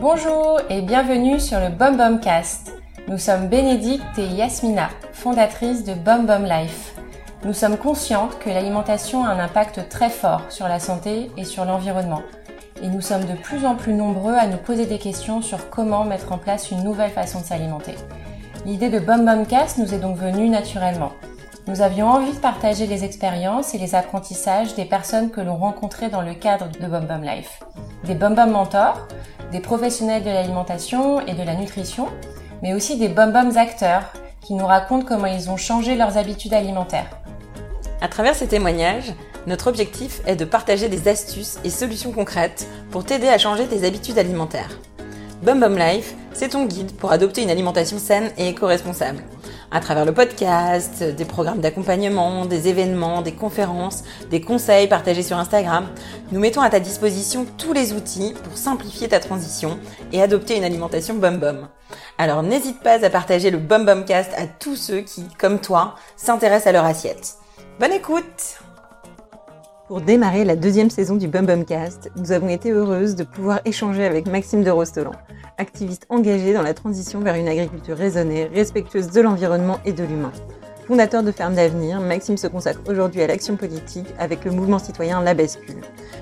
Bonjour et bienvenue sur le BoumBoumCast. Nous sommes Bénédicte et Yasmina, fondatrices de BoumBoum Life. Nous sommes conscientes que l'alimentation a un impact très fort sur la santé et sur l'environnement. Et nous sommes de plus en plus nombreux à nous poser des questions sur comment mettre en place une nouvelle façon de s'alimenter. L'idée de BoumBoumCast nous est donc venue naturellement. Nous avions envie de partager les expériences et les apprentissages des personnes que l'on rencontrait dans le cadre de BoumBoum Life. Des BoumBoum mentors, des professionnels de l'alimentation et de la nutrition, mais aussi des BoumBoum acteurs qui nous racontent comment ils ont changé leurs habitudes alimentaires. À travers ces témoignages, notre objectif est de partager des astuces et solutions concrètes pour t'aider à changer tes habitudes alimentaires. BoumBoum Life, c'est ton guide pour adopter une alimentation saine et éco-responsable. À travers le podcast, des programmes d'accompagnement, des événements, des conférences, des conseils partagés sur Instagram, nous mettons à ta disposition tous les outils pour simplifier ta transition et adopter une alimentation BoumBoum. Alors n'hésite pas à partager le BoumBoumCast à tous ceux qui, comme toi, s'intéressent à leur assiette. Bonne écoute! Pour démarrer la deuxième saison du BoumBoumCast, nous avons été heureuses de pouvoir échanger avec Maxime de Rostolan, activiste engagé dans la transition vers une agriculture raisonnée, respectueuse de l'environnement et de l'humain. Fondateur de Ferme d'Avenir, Maxime se consacre aujourd'hui à l'action politique avec le mouvement citoyen La Bascule.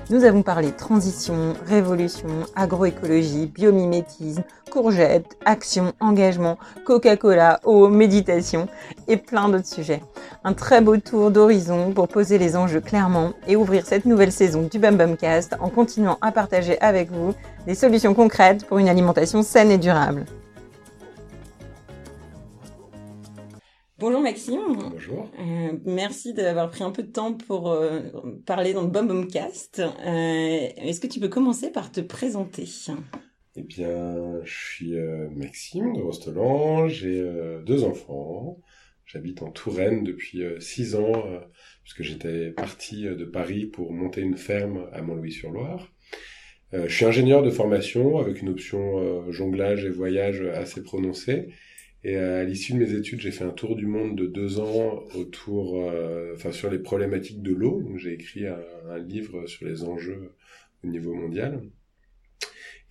Nous avons parlé transition, révolution, agroécologie, biomimétisme, courgettes, action, engagement, Coca-Cola, eau, méditation et plein d'autres sujets. Un très beau tour d'horizon pour poser les enjeux clairement et ouvrir cette nouvelle saison du BoumBoumCast en continuant à partager avec vous des solutions concrètes pour une alimentation saine et durable. Bonjour Maxime. Bonjour. Merci d'avoir pris un peu de temps pour parler dans le BoumBoumCast. Est-ce que tu peux commencer par te présenter ? Eh bien, je suis Maxime de Rostolan, j'ai deux enfants. J'habite en Touraine depuis 6 ans, puisque j'étais parti de Paris pour monter une ferme à Montlouis-sur-Loire. Je suis ingénieur de formation avec une option jonglage et voyage assez prononcée. Et à l'issue de mes études, j'ai fait un tour du monde de 2 ans autour, sur les problématiques de l'eau. Donc, j'ai écrit un livre sur les enjeux au niveau mondial.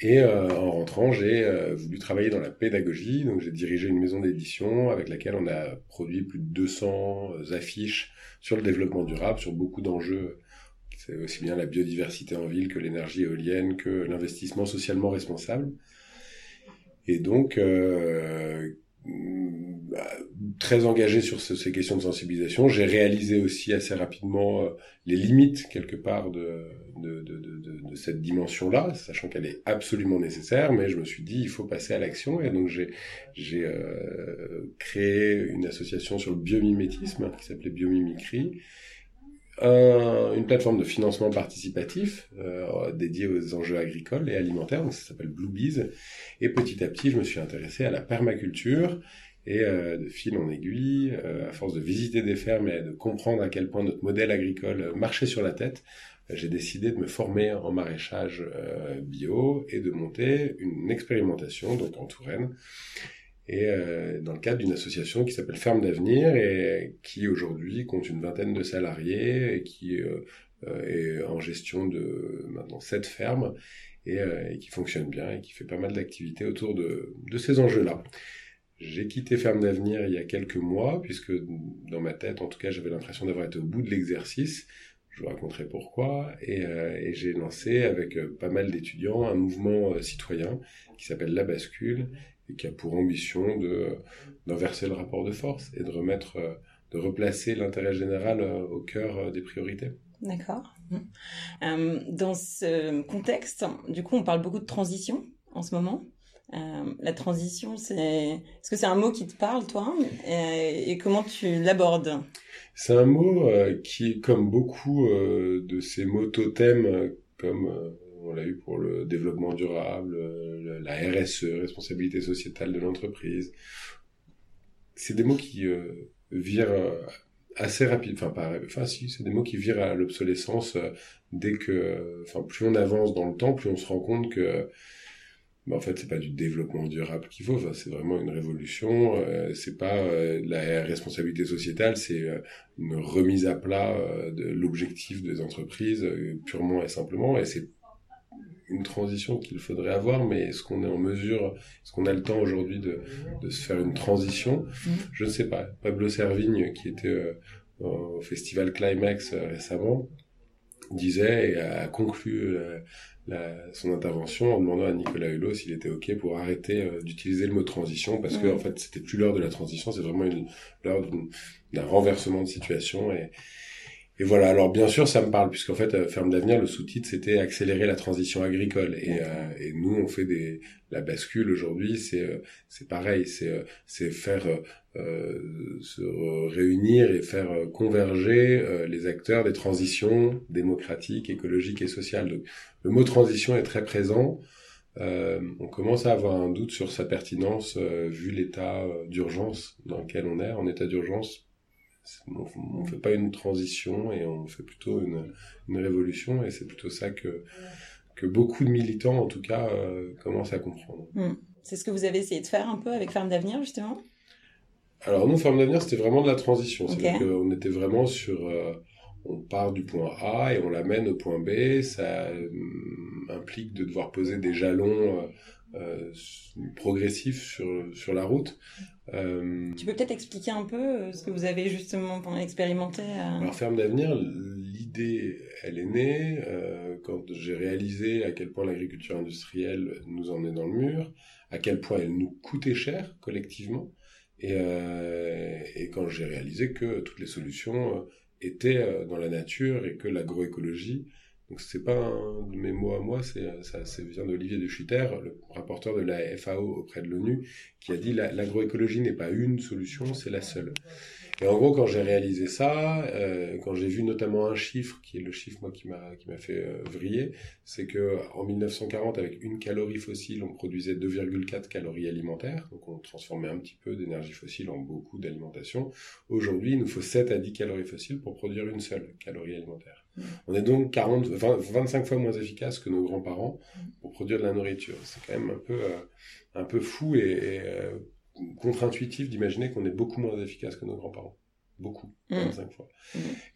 Et en rentrant, j'ai voulu travailler dans la pédagogie, donc j'ai dirigé une maison d'édition avec laquelle on a produit plus de 200 affiches sur le développement durable, sur beaucoup d'enjeux. C'est aussi bien la biodiversité en ville que l'énergie éolienne, que l'investissement socialement responsable. Et donc, très engagé sur ces questions de sensibilisation, j'ai réalisé aussi assez rapidement les limites quelque part de cette dimension-là, sachant qu'elle est absolument nécessaire, mais je me suis dit il faut passer à l'action, et donc j'ai créé une association sur le biomimétisme qui s'appelait Biomimicry, une plateforme de financement participatif dédiée aux enjeux agricoles et alimentaires, donc ça s'appelle Blue Bees, et petit à petit je me suis intéressé à la permaculture. Et de fil en aiguille, à force de visiter des fermes et de comprendre à quel point notre modèle agricole marchait sur la tête, j'ai décidé de me former en maraîchage bio et de monter une expérimentation donc en Touraine, et dans le cadre d'une association qui s'appelle Ferme d'Avenir et qui aujourd'hui compte une vingtaine de salariés et qui est en gestion de maintenant 7 fermes et qui fonctionne bien et qui fait pas mal d'activités autour de ces enjeux-là. J'ai quitté Ferme d'Avenir il y a quelques mois, puisque dans ma tête, en tout cas, j'avais l'impression d'avoir été au bout de l'exercice. Je vous raconterai pourquoi. Et j'ai lancé avec pas mal d'étudiants un mouvement citoyen qui s'appelle La Bascule et qui a pour ambition d'inverser le rapport de force et de replacer l'intérêt général au cœur des priorités. D'accord. Dans ce contexte, du coup, on parle beaucoup de transition en ce moment. La transition, est-ce que c'est un mot qui te parle, toi ? Et comment tu l'abordes ? C'est un mot qui, comme beaucoup de ces mots totems, comme on l'a eu pour le développement durable, la RSE, responsabilité sociétale de l'entreprise, c'est des mots qui virent assez rapide, c'est des mots qui virent à l'obsolescence dès que, plus on avance dans le temps, plus on se rend compte que en fait, c'est pas du développement durable qu'il faut. Enfin, c'est vraiment une révolution. C'est pas la responsabilité sociétale, c'est une remise à plat de l'objectif des entreprises purement et simplement. Et c'est une transition qu'il faudrait avoir, mais est-ce qu'on est en mesure, est-ce qu'on a le temps aujourd'hui de se faire une transition ? Je ne sais pas. Pablo Servigne, qui était au festival Climax récemment, disait et a conclu son intervention en demandant à Nicolas Hulot s'il était OK pour arrêter d'utiliser le mot transition, parce que en fait, c'était plus l'heure de la transition, c'est vraiment l'heure d'un renversement de situation. Et voilà, alors bien sûr, ça me parle, puisqu'en fait, Ferme d'Avenir, le sous-titre, c'était « Accélérer la transition agricole ». Et nous, on fait la bascule aujourd'hui, c'est pareil, c'est faire se réunir et faire converger les acteurs des transitions démocratiques, écologiques et sociales. Donc, le mot « transition » est très présent. On commence à avoir un doute sur sa pertinence, vu l'état d'urgence dans lequel on est, en état d'urgence. On ne fait pas une transition et on fait plutôt une révolution, et c'est plutôt ça que beaucoup de militants, en tout cas, commencent à comprendre. C'est ce que vous avez essayé de faire un peu avec Ferme d'Avenir, justement ? Alors nous, Ferme d'Avenir, c'était vraiment de la transition. Okay. C'est-à-dire qu'on était vraiment sur... on part du point A et on l'amène au point B. Ça implique de devoir poser des jalons... progressif sur la route. Tu peux peut-être expliquer un peu ce que vous avez justement expérimenté Alors, Ferme d'Avenir, l'idée, elle est née quand j'ai réalisé à quel point l'agriculture industrielle nous emmenait dans le mur, à quel point elle nous coûtait cher collectivement, et quand j'ai réalisé que toutes les solutions étaient dans la nature et que l'agroécologie... Donc, c'est pas un de mes mots à moi, ça vient d'Olivier de Schutter, le rapporteur de la FAO auprès de l'ONU, qui a dit « L'agroécologie n'est pas une solution, c'est la seule ». Et en gros, quand j'ai réalisé ça, quand j'ai vu notamment un chiffre, qui est le chiffre moi, qui m'a fait vriller, c'est qu'en 1940, avec une calorie fossile, on produisait 2,4 calories alimentaires, donc on transformait un petit peu d'énergie fossile en beaucoup d'alimentation. Aujourd'hui, il nous faut 7 à 10 calories fossiles pour produire une seule calorie alimentaire. On est donc 25 fois moins efficace que nos grands-parents pour produire de la nourriture. C'est quand même un peu fou et contre-intuitif d'imaginer qu'on est beaucoup moins efficace que nos grands-parents. Beaucoup, 25 fois.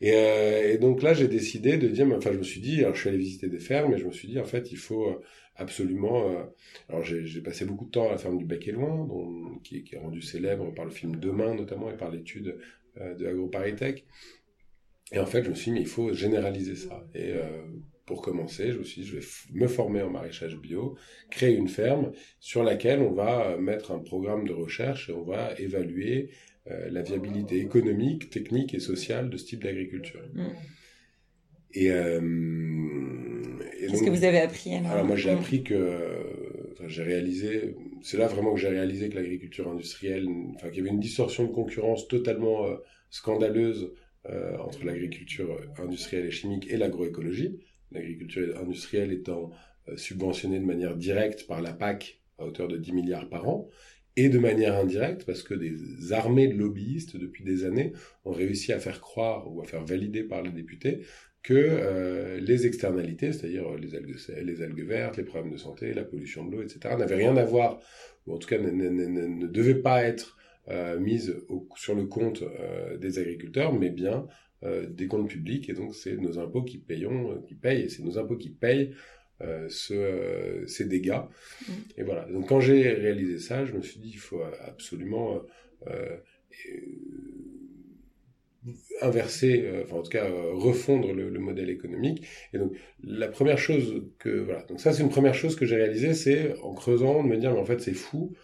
Et donc là, j'ai décidé de dire... Enfin, je me suis dit... Alors, je suis allé visiter des fermes et je me suis dit, en fait, il faut absolument... alors, j'ai passé beaucoup de temps à la ferme du Bec Hellouin, qui est rendue célèbre par le film Demain, notamment, et par l'étude de AgroParisTech. Et en fait, je me suis dit, mais il faut généraliser ça. Et pour commencer, je me suis dit, je vais me former en maraîchage bio, créer une ferme sur laquelle on va mettre un programme de recherche et on va évaluer la viabilité économique, technique et sociale de ce type d'agriculture. Et qu'est-ce que vous avez appris alors moi, j'ai appris que... Enfin, j'ai réalisé... C'est là vraiment que j'ai réalisé que l'agriculture industrielle... Enfin, qu'il y avait une distorsion de concurrence totalement scandaleuse entre l'agriculture industrielle et chimique et l'agroécologie, l'agriculture industrielle étant subventionnée de manière directe par la PAC à hauteur de 10 milliards par an, et de manière indirecte parce que des armées de lobbyistes depuis des années ont réussi à faire croire ou à faire valider par les députés que les externalités, c'est-à-dire les algues vertes, les problèmes de santé, la pollution de l'eau, etc., n'avaient rien à voir, ou en tout cas ne devaient pas être mise sur le compte des agriculteurs, mais bien des comptes publics, et donc c'est nos impôts qui payent ces dégâts. Et voilà, donc quand j'ai réalisé ça, je me suis dit, il faut absolument inverser, enfin en tout cas refondre le modèle économique. Et donc la première chose que, voilà, donc ça c'est une première chose que j'ai réalisée, c'est en creusant, de me dire, mais en fait c'est fou,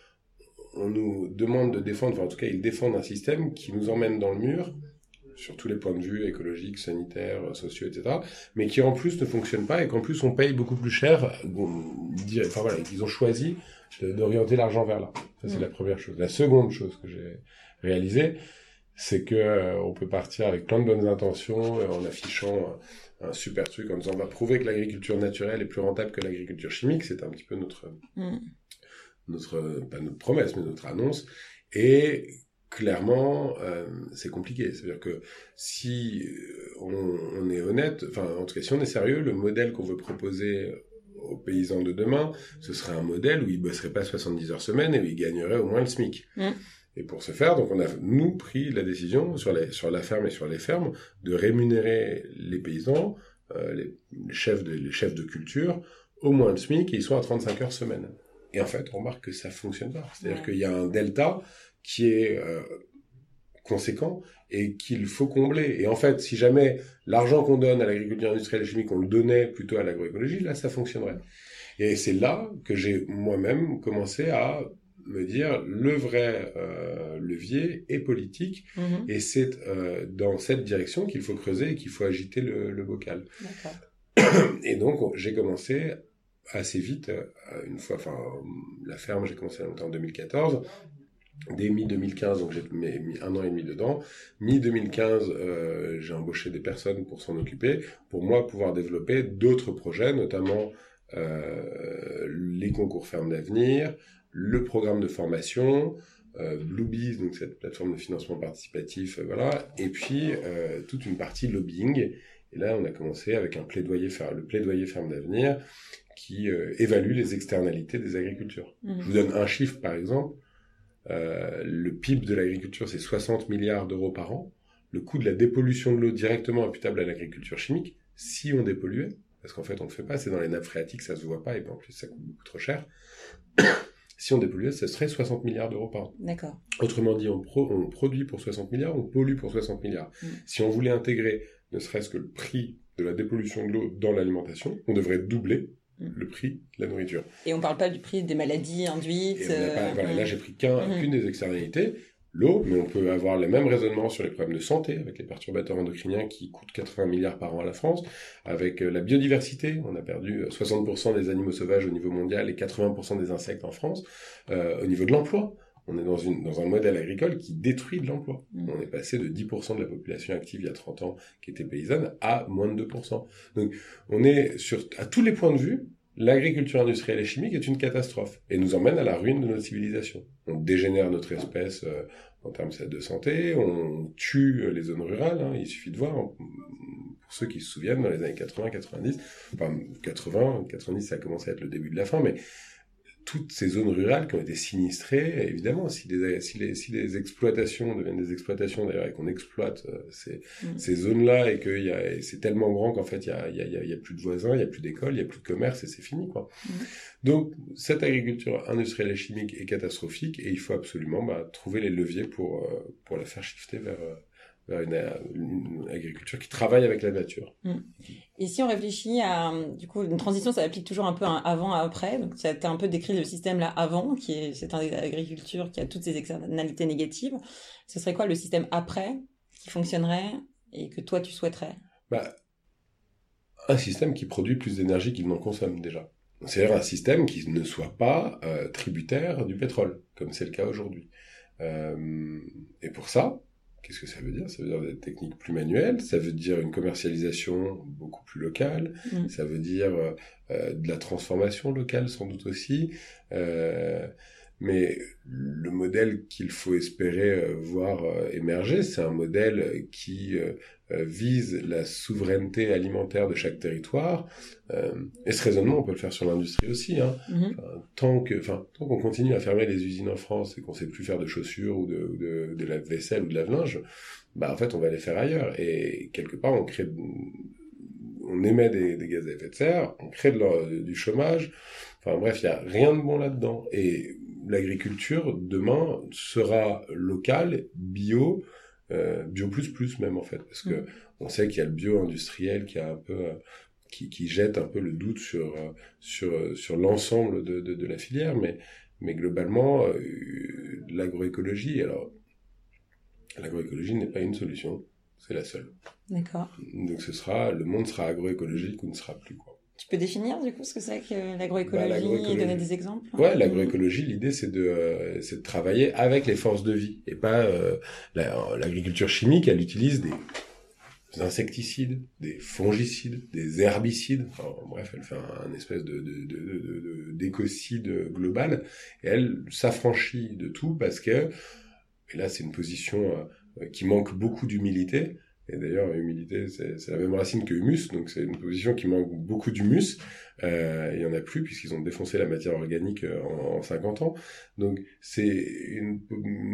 on nous demande de défendre, enfin en tout cas ils défendent un système qui nous emmène dans le mur, sur tous les points de vue, écologiques, sanitaires, sociaux, etc., mais qui en plus ne fonctionne pas et qu'en plus on paye beaucoup plus cher, enfin voilà, ils ont choisi d'orienter l'argent vers là. Ça c'est la première chose. La seconde chose que j'ai réalisée, c'est que on peut partir avec plein de bonnes intentions, en affichant un super truc, en disant on va prouver que l'agriculture naturelle est plus rentable que l'agriculture chimique, c'est un petit peu notre promesse, mais notre annonce, et clairement, c'est compliqué. C'est-à-dire que si on est honnête, enfin, en tout cas, si on est sérieux, le modèle qu'on veut proposer aux paysans de demain, ce serait un modèle où ils bosseraient pas 70 heures semaine et où ils gagneraient au moins le SMIC. Mmh. Et pour ce faire, donc on a nous pris la décision sur la ferme et sur les fermes de rémunérer les paysans, les chefs de culture au moins le SMIC, et ils sont à 35 heures semaine. Et en fait, on remarque que ça fonctionne pas. C'est-à-dire qu'il y a un delta qui est conséquent et qu'il faut combler. Et en fait, si jamais l'argent qu'on donne à l'agriculture industrielle et chimique, on le donnait plutôt à l'agroécologie, là, ça fonctionnerait. Et c'est là que j'ai moi-même commencé à me dire le vrai levier est politique, mmh. Et c'est dans cette direction qu'il faut creuser et qu'il faut agiter le bocal. D'accord. Et donc, j'ai commencé assez vite, la ferme, j'ai commencé en 2014, dès mi-2015, donc j'ai mis 1 an et demi dedans. Mi-2015, j'ai embauché des personnes pour s'en occuper, pour moi pouvoir développer d'autres projets, notamment les concours Ferme d'Avenir, le programme de formation, Blue Bees, donc cette plateforme de financement participatif, voilà, et puis toute une partie lobbying. Et là, on a commencé avec le plaidoyer Ferme d'Avenir qui évalue les externalités des agricultures. Mmh. Je vous donne un chiffre, par exemple. Le PIB de l'agriculture, c'est 60 milliards d'euros par an. Le coût de la dépollution de l'eau directement imputable à l'agriculture chimique, si on dépolluait, parce qu'en fait on ne le fait pas, c'est dans les nappes phréatiques, ça ne se voit pas, et bien en plus ça coûte beaucoup trop cher. Si on dépolluait, ça serait 60 milliards d'euros par an. D'accord. Autrement dit, on produit pour 60 milliards, on pollue pour 60 milliards. Mmh. Si on voulait intégrer ne serait-ce que le prix de la dépollution de l'eau dans l'alimentation, on devrait doubler le prix de la nourriture. Et on ne parle pas du prix des maladies induites. Là, j'ai pris qu'une des externalités, l'eau, mais on peut avoir le même raisonnement sur les problèmes de santé, avec les perturbateurs endocriniens qui coûtent 80 milliards par an à la France, avec la biodiversité, on a perdu 60% des animaux sauvages au niveau mondial et 80% des insectes en France, au niveau de l'emploi. On est dans un modèle agricole qui détruit de l'emploi. On est passé de 10% de la population active il y a 30 ans, qui était paysanne, à moins de 2%. Donc, on est à tous les points de vue, l'agriculture industrielle et chimique est une catastrophe et nous emmène à la ruine de notre civilisation. On dégénère notre espèce en termes de santé, on tue les zones rurales, il suffit de voir, pour ceux qui se souviennent, dans les années 80, 90, enfin 80, 90 ça a commencé à être le début de la fin, mais toutes ces zones rurales qui ont été sinistrées, évidemment, si les exploitations deviennent des exploitations d'ailleurs et qu'on exploite ces zones-là et que c'est tellement grand qu'en fait il y a plus de voisins, il y a plus d'écoles, il y a plus de commerce et c'est fini quoi. Mmh. Donc cette agriculture industrielle et chimique est catastrophique et il faut absolument trouver les leviers pour la faire shifter vers une agriculture qui travaille avec la nature. Et si on réfléchit à, du coup, une transition, ça applique toujours un peu un avant-après. Donc, tu as un peu décrit le système là avant, c'est une agriculture qui a toutes ses externalités négatives. Ce serait quoi le système après qui fonctionnerait et que toi, tu souhaiterais ? Un système qui produit plus d'énergie qu'il n'en consomme déjà. C'est-à-dire un système qui ne soit pas tributaire du pétrole, comme c'est le cas aujourd'hui. Et pour ça, qu'est-ce que ça veut dire ? Ça veut dire des techniques plus manuelles, ça veut dire une commercialisation beaucoup plus locale, ça veut dire de la transformation locale sans doute aussi, mais le modèle qu'il faut espérer voir émerger, c'est un modèle qui vise la souveraineté alimentaire de chaque territoire, et ce raisonnement on peut le faire sur l'industrie aussi, tant qu'on continue à fermer les usines en France et qu'on ne sait plus faire de chaussures ou de lave-vaisselle ou de lave-linge, en fait on va les faire ailleurs, et quelque part on émet des gaz à effet de serre, on crée du chômage, il n'y a rien de bon là-dedans, et l'agriculture demain sera locale, bio plus même en fait, parce que on sait qu'il y a le bio industriel qui a un peu qui jette un peu le doute sur l'ensemble de la filière, mais globalement l'agroécologie n'est pas une solution, c'est la seule. D'accord. Donc le monde sera agroécologique ou ne sera plus quoi. Tu peux définir du coup ce que c'est que l'agroécologie et donner des exemples ? Ouais, l'agroécologie, l'idée c'est de travailler avec les forces de vie et pas l'agriculture chimique, elle utilise des insecticides, des fongicides, des herbicides, elle fait un espèce de d'écocide global et elle s'affranchit de tout parce que, et là c'est une position qui manque beaucoup d'humilité, Et d'ailleurs, humilité, c'est la même racine que humus, donc c'est une position qui manque beaucoup d'humus. Il n'y en a plus, puisqu'ils ont défoncé la matière organique en 50 ans. Donc c'est une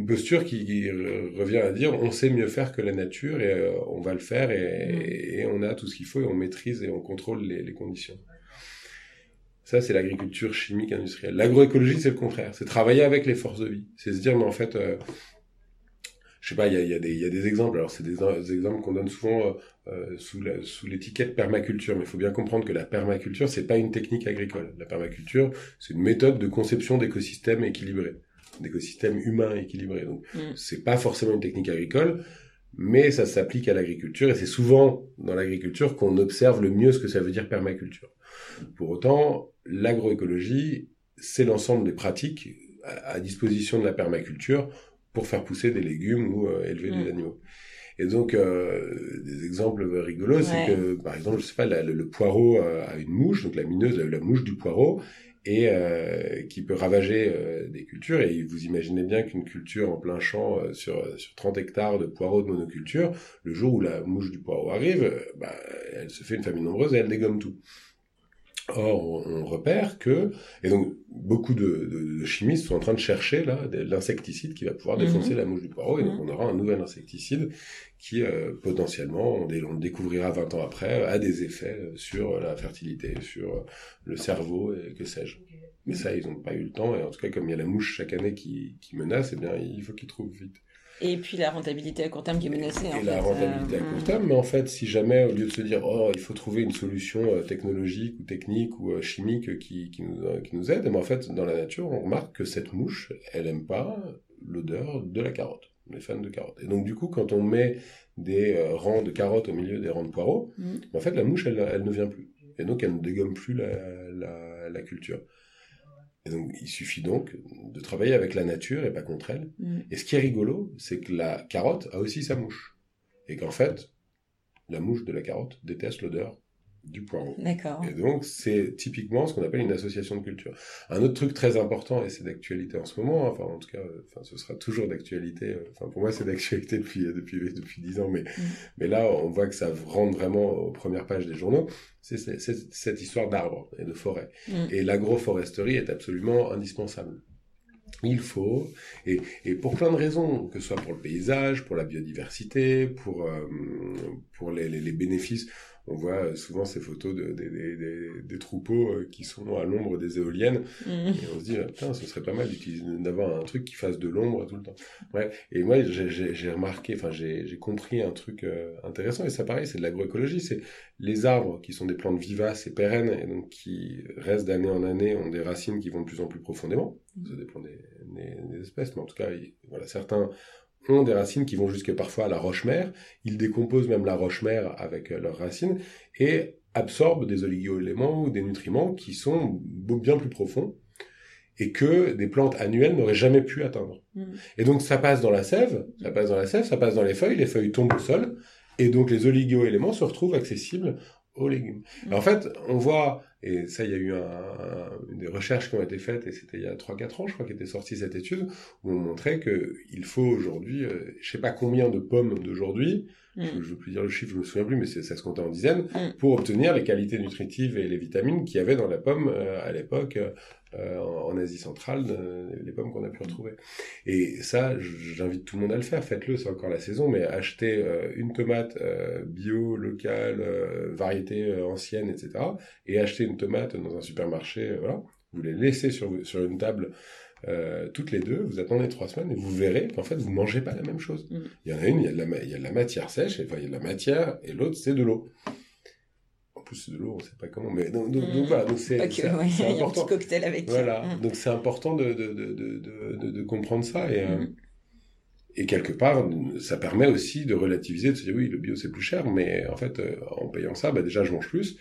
posture qui revient à dire on sait mieux faire que la nature, et on va le faire, et on a tout ce qu'il faut, et on maîtrise et on contrôle les conditions. Ça, c'est l'agriculture chimique industrielle. L'agroécologie, c'est le contraire. C'est travailler avec les forces de vie. C'est se dire, mais en fait... je sais pas, il y a des exemples. Alors c'est des exemples qu'on donne souvent sous l'étiquette permaculture, mais il faut bien comprendre que la permaculture, c'est pas une technique agricole. La permaculture, c'est une méthode de conception d'écosystèmes équilibrés, d'écosystèmes humains équilibrés. Donc c'est pas forcément une technique agricole, mais ça s'applique à l'agriculture, et c'est souvent dans l'agriculture qu'on observe le mieux ce que ça veut dire permaculture. Pour autant, l'agroécologie, c'est l'ensemble des pratiques à disposition de la permaculture pour faire pousser des légumes ou élever des animaux. Et donc, des exemples rigolos, c'est que, par exemple, je sais pas, le poireau a une mouche, donc la mineuse a eu la mouche du poireau, et qui peut ravager des cultures. Et vous imaginez bien qu'une culture en plein champ sur 30 hectares de poireaux de monoculture, le jour où la mouche du poireau arrive, elle se fait une famille nombreuse et elle dégomme tout. Or, on repère que... Et donc, beaucoup de chimistes sont en train de chercher là l'insecticide qui va pouvoir défoncer la mouche du poireau. Et donc, on aura un nouvel insecticide qui, potentiellement, on le découvrira 20 ans après, a des effets sur la fertilité, sur le cerveau, et que sais-je. Mais ça, ils n'ont pas eu le temps. Et en tout cas, comme il y a la mouche chaque année qui menace, eh bien, il faut qu'ils trouvent vite. Et puis la rentabilité à court terme qui est menacée. À court terme, mais en fait, si jamais, au lieu de se dire « Oh, il faut trouver une solution technologique ou technique ou chimique qui nous aide », mais en fait, dans la nature, on remarque que cette mouche, elle aime pas l'odeur de la carotte, les fans de carottes. Et donc, du coup, quand on met des rangs de carottes au milieu des rangs de poireaux, en fait, la mouche, elle ne vient plus. Et donc, elle ne dégomme plus la culture. Et donc, il suffit donc de travailler avec la nature et pas contre elle. Et ce qui est rigolo, c'est que la carotte a aussi sa mouche. Et qu'en fait, la mouche de la carotte déteste l'odeur du poireau. D'accord. Et donc, c'est typiquement ce qu'on appelle une association de culture. Un autre truc très important, et c'est d'actualité en ce moment, enfin, en tout cas, ce sera toujours d'actualité. Enfin, pour moi, c'est d'actualité depuis 10 ans, mais là, on voit que ça rentre vraiment aux premières pages des journaux. C'est cette histoire d'arbres et de forêts. Et l'agroforesterie est absolument indispensable. Il faut, et pour plein de raisons, que ce soit pour le paysage, pour la biodiversité, pour les bénéfices. On voit souvent ces photos des troupeaux qui sont à l'ombre des éoliennes. Et on se dit, putain, ce serait pas mal d'avoir un truc qui fasse de l'ombre tout le temps. Ouais. Et moi, j'ai remarqué, enfin, j'ai compris un truc intéressant. Et ça, pareil, c'est de l'agroécologie. C'est les arbres qui sont des plantes vivaces et pérennes, et donc qui restent d'année en année, ont des racines qui vont de plus en plus profondément. Ça dépend des espèces, mais en tout cas, voilà, certains... ont des racines qui vont jusque parfois à la roche-mère. Ils décomposent même la roche-mère avec leurs racines et absorbent des oligo-éléments ou des nutriments qui sont bien plus profonds et que des plantes annuelles n'auraient jamais pu atteindre. Et donc ça passe dans la sève, ça passe dans les feuilles tombent au sol et donc les oligo-éléments se retrouvent accessibles aux légumes. Et en fait, on voit, et ça, il y a eu des recherches qui ont été faites, et c'était il y a 3-4 ans, je crois, qu'était sortie cette étude, où on montrait qu'il faut aujourd'hui, je sais pas combien de pommes d'aujourd'hui, je veux plus dire le chiffre, je me souviens plus, mais ça se comptait en dizaines, pour obtenir les qualités nutritives et les vitamines qu'il y avait dans la pomme à l'époque, en Asie centrale, les pommes qu'on a pu retrouver. Et ça, j'invite tout le monde à le faire, faites-le, c'est encore la saison, mais achetez une tomate bio, locale, variété ancienne, etc., et achetez une tomate dans un supermarché, voilà, vous les laissez sur une table toutes les deux, vous attendez 3 semaines et vous verrez qu'en fait, vous mangez pas la même chose. Il y en a une, il y a de la matière sèche, il y a de la matière, et l'autre, c'est de l'eau. De l'eau, on ne sait pas comment, mais donc voilà, donc c'est important. Il y a un petit cocktail avec. Voilà, donc c'est important de comprendre ça et quelque part, ça permet aussi de relativiser, de se dire oui, le bio c'est plus cher, mais en fait, en payant ça, déjà je mange plus,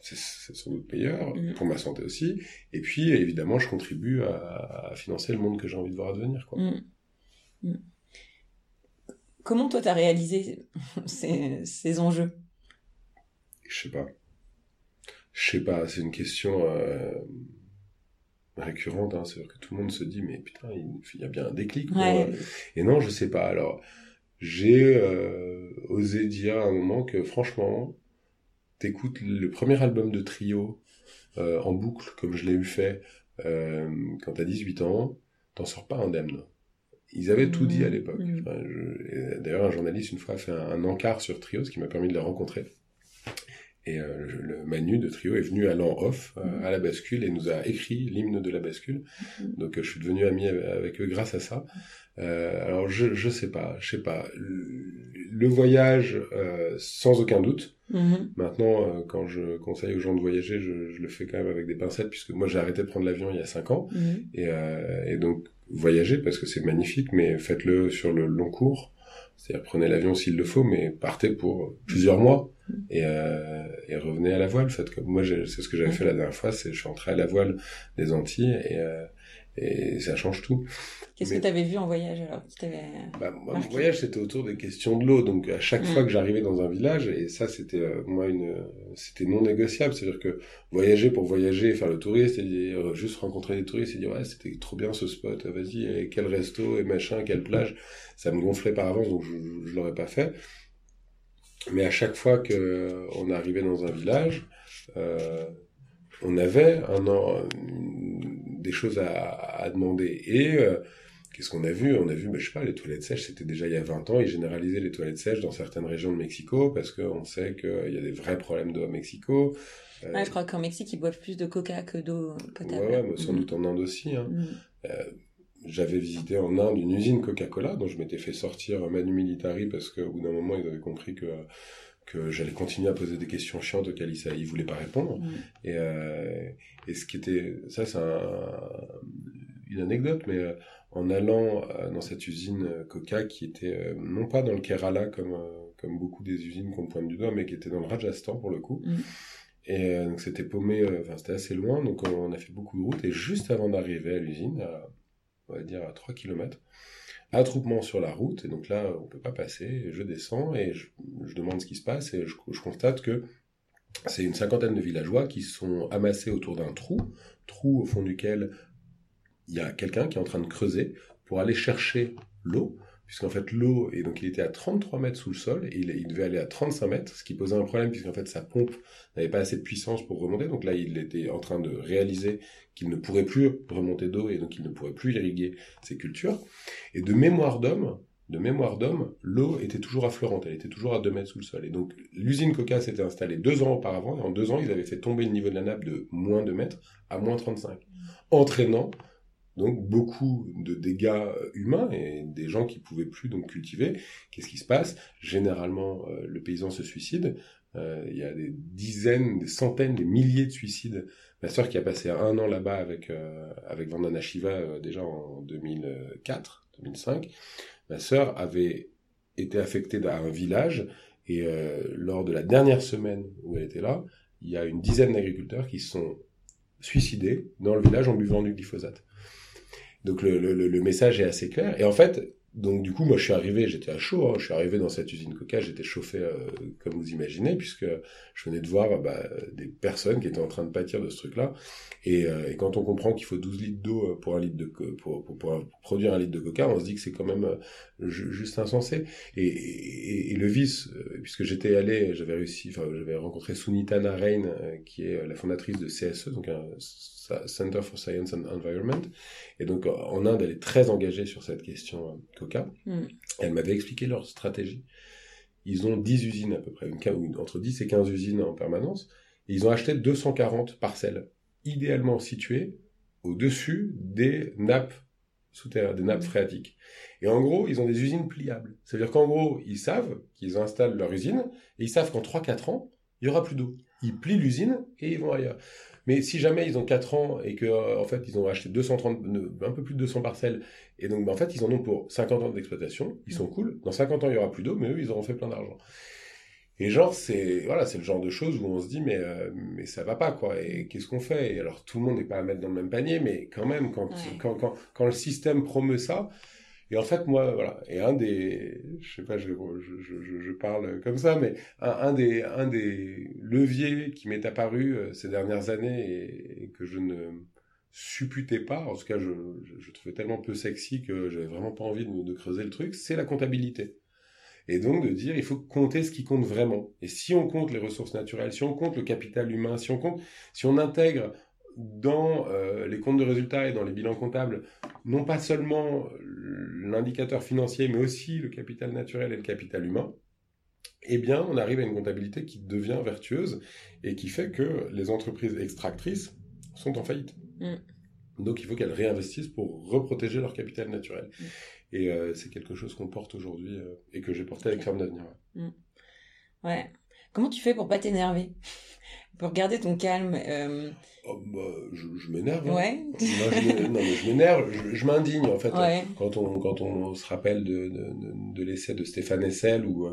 c'est sans doute meilleur pour ma santé aussi, et puis évidemment, je contribue à financer le monde que j'ai envie de voir advenir, quoi. Comment toi t'as réalisé ces enjeux? Je sais pas, c'est une question récurrente, hein. C'est-à-dire que tout le monde se dit, mais putain, il y a bien un déclic. Ouais. Et non, je sais pas. Alors, j'ai osé dire à un moment que franchement, t'écoutes le premier album de Trio en boucle, comme je l'ai eu fait quand t'as 18 ans, t'en sors pas indemne. Ils avaient tout dit à l'époque. Enfin, d'ailleurs, un journaliste, une fois, a fait un encart sur Trio, ce qui m'a permis de les rencontrer. Et le Manu de Trio est venu à l'an off, à La Bascule, et nous a écrit l'hymne de La Bascule. Donc, je suis devenu ami avec eux grâce à ça. Alors, je sais pas. Le voyage, sans aucun doute. Maintenant, quand je conseille aux gens de voyager, je le fais quand même avec des pincettes, puisque moi, j'ai arrêté de prendre l'avion il y a 5 ans. Et donc, voyager, parce que c'est magnifique, mais faites-le sur le long cours. C'est-à-dire, prenez l'avion s'il le faut, mais partez pour plusieurs mois et revenez à la voile. Faites comme moi, c'est ce que j'avais fait la dernière fois, je suis entré à la voile des Antilles et ça change tout. Qu'est-ce que tu avais vu en voyage alors qui t'avait mon voyage, c'était autour des questions de l'eau. Donc, à chaque fois que j'arrivais dans un village, et ça, c'était, c'était non négociable. C'est-à-dire que voyager pour voyager, faire le touriste, et juste rencontrer des touristes et dire, ouais, c'était trop bien ce spot, vas-y, et quel resto, et machin, quelle plage. Ça me gonflait par avance, donc je l'aurais pas fait. Mais à chaque fois qu'on arrivait dans un village, on avait des choses à demander. Et qu'est-ce qu'on a vu ? On a vu, je sais pas, les toilettes sèches, c'était déjà il y a 20 ans, ils généralisaient les toilettes sèches dans certaines régions de Mexico, parce qu'on sait qu'il y a des vrais problèmes d'eau à Mexico. Je crois qu'en Mexique, ils boivent plus de coca que d'eau potable. Ouais, mais sans doute en Inde aussi. J'avais visité en Inde une usine Coca-Cola, dont je m'étais fait sortir Manu Militari, parce qu'au bout d'un moment, ils avaient compris que j'allais continuer à poser des questions chiantes auxquelles ils voulaient pas répondre. Et ce qui était... Ça, c'est une anecdote, mais en allant dans cette usine Coca qui était non pas dans le Kerala, comme beaucoup des usines qu'on pointe du doigt, mais qui était dans le Rajasthan, pour le coup. Et donc, c'était paumé, c'était assez loin, donc on a fait beaucoup de route. Et juste avant d'arriver à l'usine, on va dire à 3 km, attroupement sur la route, et donc là, on peut pas passer, je descends, et je demande ce qui se passe, et je constate que c'est une cinquantaine de villageois qui sont amassés autour d'un trou au fond duquel il y a quelqu'un qui est en train de creuser pour aller chercher l'eau, puisqu'en fait, l'eau, et donc il était à 33 mètres sous le sol, et il devait aller à 35 mètres, ce qui posait un problème, puisqu'en fait, sa pompe n'avait pas assez de puissance pour remonter, donc là, il était en train de réaliser qu'il ne pourrait plus remonter d'eau, et donc il ne pourrait plus irriguer ses cultures. Et de mémoire d'homme, l'eau était toujours affleurante, elle était toujours à 2 mètres sous le sol. Et donc, l'usine Coca s'était installée 2 ans auparavant, et en 2 ans, ils avaient fait tomber le niveau de la nappe de moins 2 mètres à moins 35, entraînant donc beaucoup de dégâts humains et des gens qui ne pouvaient plus donc cultiver. Qu'est-ce qui se passe ? Généralement, le paysan se suicide. Il y a des dizaines, des centaines, des milliers de suicides. Ma sœur qui a passé 1 an là-bas avec Vandana Shiva déjà en 2004, 2005, ma sœur avait été affectée à un village et lors de la dernière semaine où elle était là, il y a une dizaine d'agriculteurs qui se sont suicidés dans le village en buvant du glyphosate. Donc le message est assez clair. Et en fait, donc du coup, moi je suis arrivé, j'étais à chaud, je suis arrivé dans cette usine Coca, j'étais chauffé comme vous imaginez, puisque je venais de voir des personnes qui étaient en train de pâtir de ce truc-là. Et quand on comprend qu'il faut 12 litres d'eau pour pour produire 1 litre de Coca, on se dit que c'est quand même juste insensé. Et le vice, puisque j'étais allé, j'avais rencontré Sunita Narain, qui est la fondatrice de CSE, donc un Center for Science and Environment, et donc en Inde elle est très engagée sur cette question Coca. Elle m'avait expliqué leur stratégie. Ils ont 10 usines à peu près, entre 10 et 15 usines en permanence, et ils ont acheté 240 parcelles idéalement situées au-dessus des nappes souterraines, des nappes phréatiques. Et en gros, ils ont des usines pliables, ça veut dire qu'en gros ils savent qu'ils installent leur usine et ils savent qu'en 3-4 ans il n'y aura plus d'eau. Ils plient l'usine et ils vont ailleurs. Mais si jamais ils ont 4 ans et qu'en fait, ils ont acheté 230, un peu plus de 200 parcelles, et donc en fait, ils en ont pour 50 ans d'exploitation, ils sont cool. Dans 50 ans, il n'y aura plus d'eau, mais eux, ils auront fait plein d'argent. Et genre, c'est le genre de choses où on se dit, mais ça va pas, quoi. Et qu'est-ce qu'on fait ? Et alors, tout le monde n'est pas à mettre dans le même panier, mais quand même, quand le système promeut ça... Et en fait, moi, voilà. Et je parle comme ça, mais un des leviers qui m'est apparu ces dernières années et que je ne supputais pas, en tout cas, je trouvais tellement peu sexy que j'avais vraiment pas envie de creuser le truc, c'est la comptabilité. Et donc de dire, il faut compter ce qui compte vraiment. Et si on compte les ressources naturelles, si on compte le capital humain, si on intègre dans les comptes de résultats et dans les bilans comptables, non pas seulement l'indicateur financier, mais aussi le capital naturel et le capital humain, eh bien, on arrive à une comptabilité qui devient vertueuse et qui fait que les entreprises extractrices sont en faillite. Mmh. Donc, il faut qu'elles réinvestissent pour reprotéger leur capital naturel. Mmh. Et c'est quelque chose qu'on porte aujourd'hui et que j'ai porté avec Ferme d'Avenir. Ouais. Mmh. Ouais. Comment tu fais pour pas t'énerver ? Pour garder ton calme Oh, bah, je m'énerve. Hein. Ouais. Je m'indigne, en fait. Ouais. Quand on se rappelle de l'essai de Stéphane Hessel, où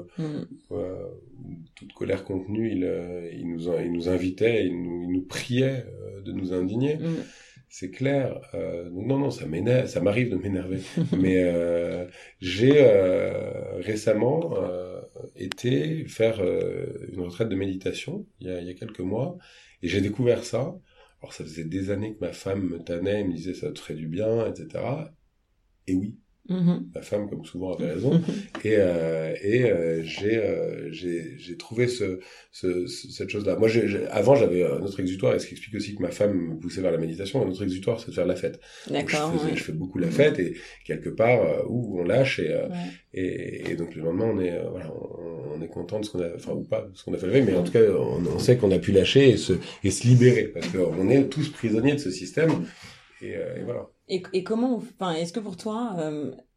toute colère contenue, il nous invitait, il nous priait de nous indigner. Mm. C'est clair. Non, ça m'énerve, ça m'arrive de m'énerver. Mais j'ai récemment été faire une retraite de méditation il y a quelques mois, et j'ai découvert ça. Alors, ça faisait des années que ma femme me tannait, me disait ça te ferait du bien, etc. Et oui, ma femme, comme souvent, avait raison. Et j'ai trouvé cette chose-là. Moi, avant, j'avais un autre exutoire, et ce qui explique aussi que ma femme me poussait vers la méditation. Un autre exutoire, c'est de faire la fête. D'accord. Donc, je fais beaucoup la fête, et quelque part, on lâche, et donc le lendemain, on est on est content de ce qu'on a, enfin ou pas, de ce qu'on a fait, mais en tout cas, on sait qu'on a pu lâcher et se libérer, parce qu'on est tous prisonniers de ce système. Et voilà. Et comment, enfin, est-ce que pour toi,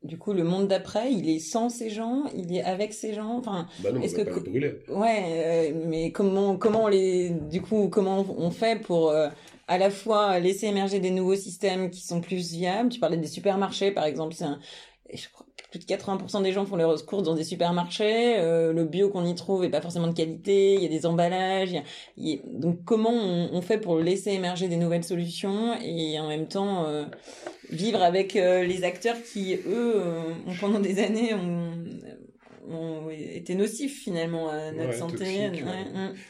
du coup, le monde d'après, il est sans ces gens, il est avec ces gens, enfin, non, est-ce on va que pas les brûler. Ouais, mais comment on fait pour à la fois laisser émerger des nouveaux systèmes qui sont plus viables. Tu parlais des supermarchés, par exemple, je crois que plus de 80% des gens font leurs courses dans des supermarchés, le bio qu'on y trouve est pas forcément de qualité, il y a des emballages, donc comment on fait pour laisser émerger des nouvelles solutions et en même temps vivre avec les acteurs qui, eux, pendant des années ont été nocifs finalement à notre santé. Toxique,